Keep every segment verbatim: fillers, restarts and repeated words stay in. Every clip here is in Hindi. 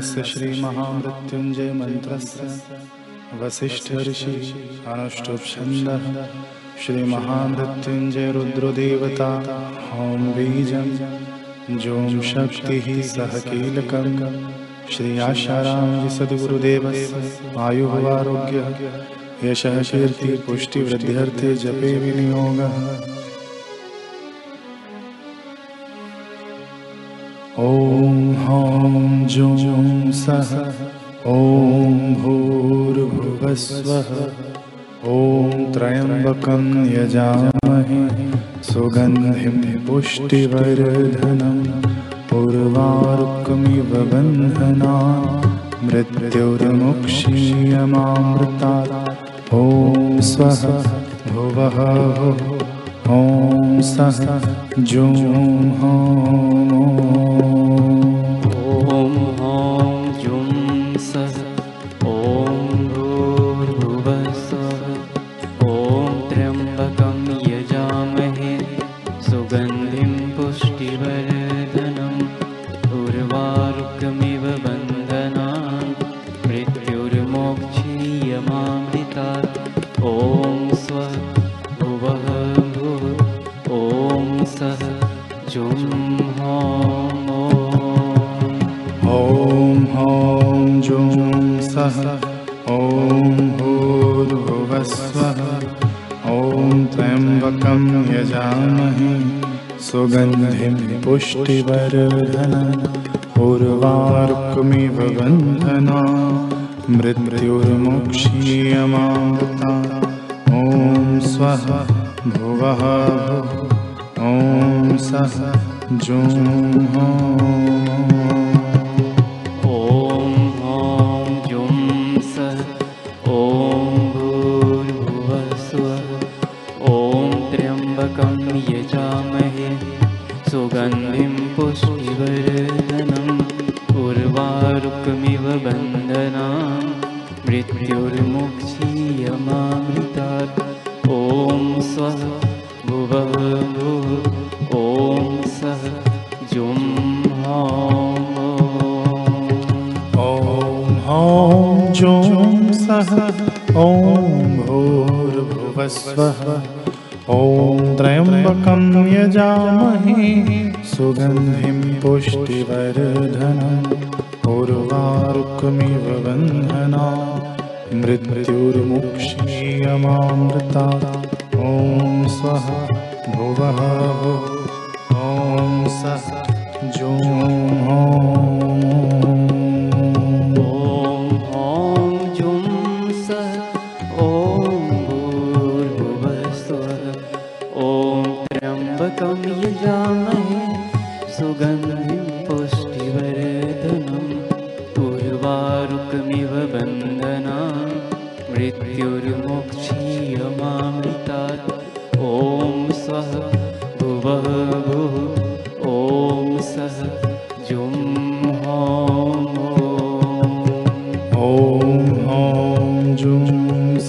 अस्य श्री महामृत्युंजय मंत्रस्य वसिष्ठ ऋषि अनुष्टुप छंदः श्री महामृत्युंजय रुद्रदेवता होम बीजं जोम शक्ति ही सहकीलकं श्री आशाराम जी सद्गुरुदेवस्य आयुरारोग्य यशः कीर्ति पुष्टि वृद्ध्यर्थे जपे विनियोगः। ओम हूं जूं सः ओम भूर्भुवस्वः ओम त्रयंबकं यजामहे सुगंधिं पुष्टिवर्धनं उर्वारुकमिव बन्धनान् मृत्युर्मुक्षीयमामृतात्। ओम स्वः भुवः ओम सः जूं हूं पुष्टिवर्धनं उर्वारुकमिव बन्धनान् मृत्युर्मुक्षीयमामृतात्। ॐ स्वः भुवः ॐ सः जूं हूं मृत्युर्मुक्षीयमामृतात्। ॐ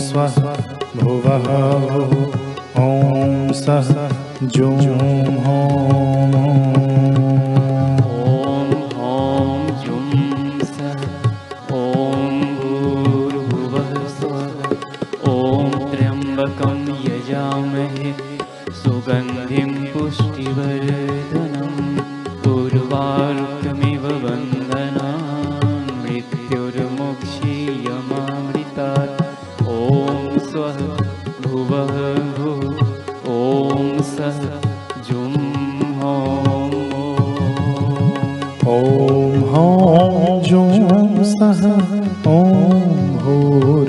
स्वः भुवः ओम सः झूम होम ओम होम झूम ओम भूर्भुवः स्वः ओम त्र्यंबकं यजामहे सुगंधिं पुष्टिवर्धनम् उर्वारुकमिव बन्धनान् मृत्युर्मुक्षीय मामृतात् ओम स्वः भुवः भुः ओम सह जुम होम ओम होम जुम सह ओम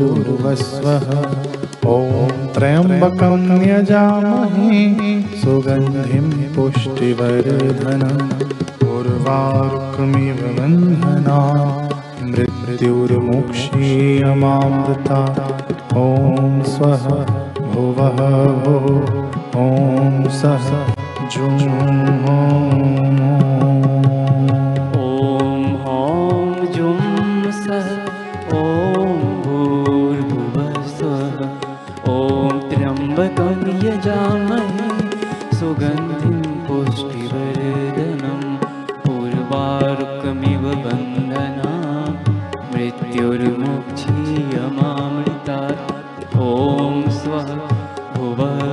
भूर्भुवस्वः ओम त्र्यंबकं यजामहे सुगंधिं पुष्टिवर्धनम् उर्वारुकमिव बन्धनात् मृत्युर्मुक्षीय मामृतात् ओम स्वः भुवः भुः ओम सह जुम होम ओम होम जुम सह ओम भूर्भुवः स्वः ओम त्र्यंबकं यजामहे सुगंधिं पुष्टिवर्धनम् उर्वारुकमिव बन्धनात् मृत्युर्मुक्षीय मामृतात् ओम स्वः भुवः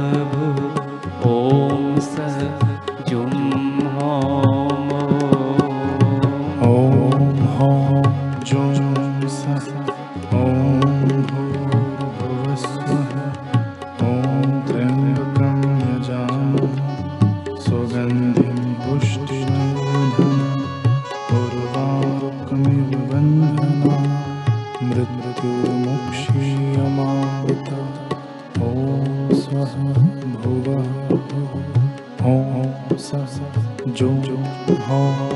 जो जो हो